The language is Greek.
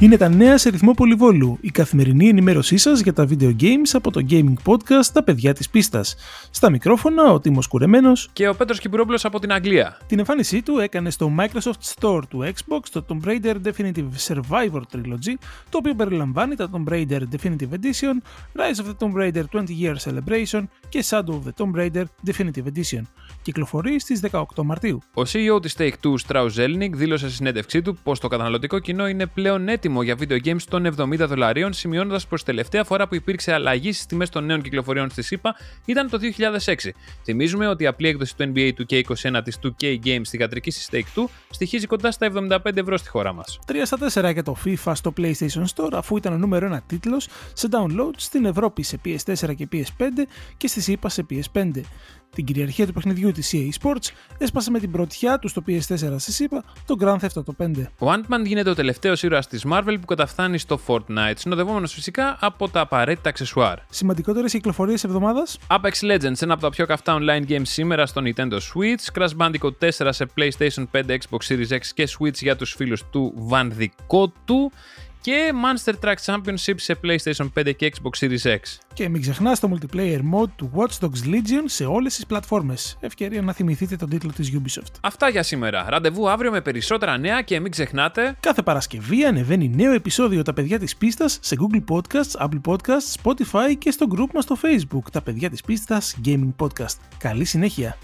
είναι τα νέα σε ρυθμό πολυβόλου, η καθημερινή ενημέρωσή σας για τα video games από το gaming podcast «Τα παιδιά της πίστας». Στα μικρόφωνα ο Τίμος Κουρεμένος και ο Πέτρος Κυριόμπλος από την Αγγλία. Την εμφάνισή του έκανε στο Microsoft Store του Xbox το Tomb Raider Definitive Survivor Trilogy, το οποίο περιλαμβάνει τα Tomb Raider Definitive Edition, Rise of the Tomb Raider 20 Year Celebration και Shadow of the Tomb Raider Definitive Edition. Κυκλοφορεί στις 18 Μαρτίου. Ο CEO της Take-Two, Strauss Zelnick, δήλωσε στη συνέντευξή του πως το καταναλωτικό κοινό είναι πλέον έτοιμο για video games των $70, σημειώνοντας πως τελευταία φορά που υπήρξε αλλαγή στις τιμές των νέων κυκλοφοριών στη ΗΠΑ ήταν το 2006. Θυμίζουμε ότι η απλή έκδοση του NBA 2K21 της 2K Games θυγατρικής της Take-Two στοιχίζει κοντά στα €75 στη χώρα μας. 3/4 για το FIFA στο PlayStation Store, αφού ήταν ο νούμερο 1 τίτλος σε download στην Ευρώπη σε PS4 και PS5 και στις ΗΠΑ σε PS5. Την κυριαρχία του παιχνιδιού της EA Sports έσπασε με την πρωτιά του στο PS4 στη ΣΥΠΑ το Grand Theft Auto 5. Ο Ant-Man γίνεται ο τελευταίος ήρωας της Marvel που καταφθάνει στο Fortnite, συνοδευόμενος φυσικά από τα απαραίτητα αξεσουάρ. Σημαντικότερες κυκλοφορίες εβδομάδας: Apex Legends, ένα από τα πιο καυτά online games σήμερα στο Nintendo Switch, Crash Bandicoot 4 σε PlayStation 5, Xbox Series X και Switch για τους φίλους του Βανδικότου, και Monster Truck Championship σε PlayStation 5 και Xbox Series X. Και μην ξεχνάς το multiplayer mode του Watch Dogs Legion σε όλες τις πλατφόρμες. Ευκαιρία να θυμηθείτε τον τίτλο της Ubisoft. Αυτά για σήμερα. Ραντεβού αύριο με περισσότερα νέα και μην ξεχνάτε... Κάθε Παρασκευή ανεβαίνει νέο επεισόδιο «Τα παιδιά της πίστας» σε Google Podcasts, Apple Podcasts, Spotify και στο group μας στο Facebook «Τα παιδιά της πίστας Gaming Podcast». Καλή συνέχεια!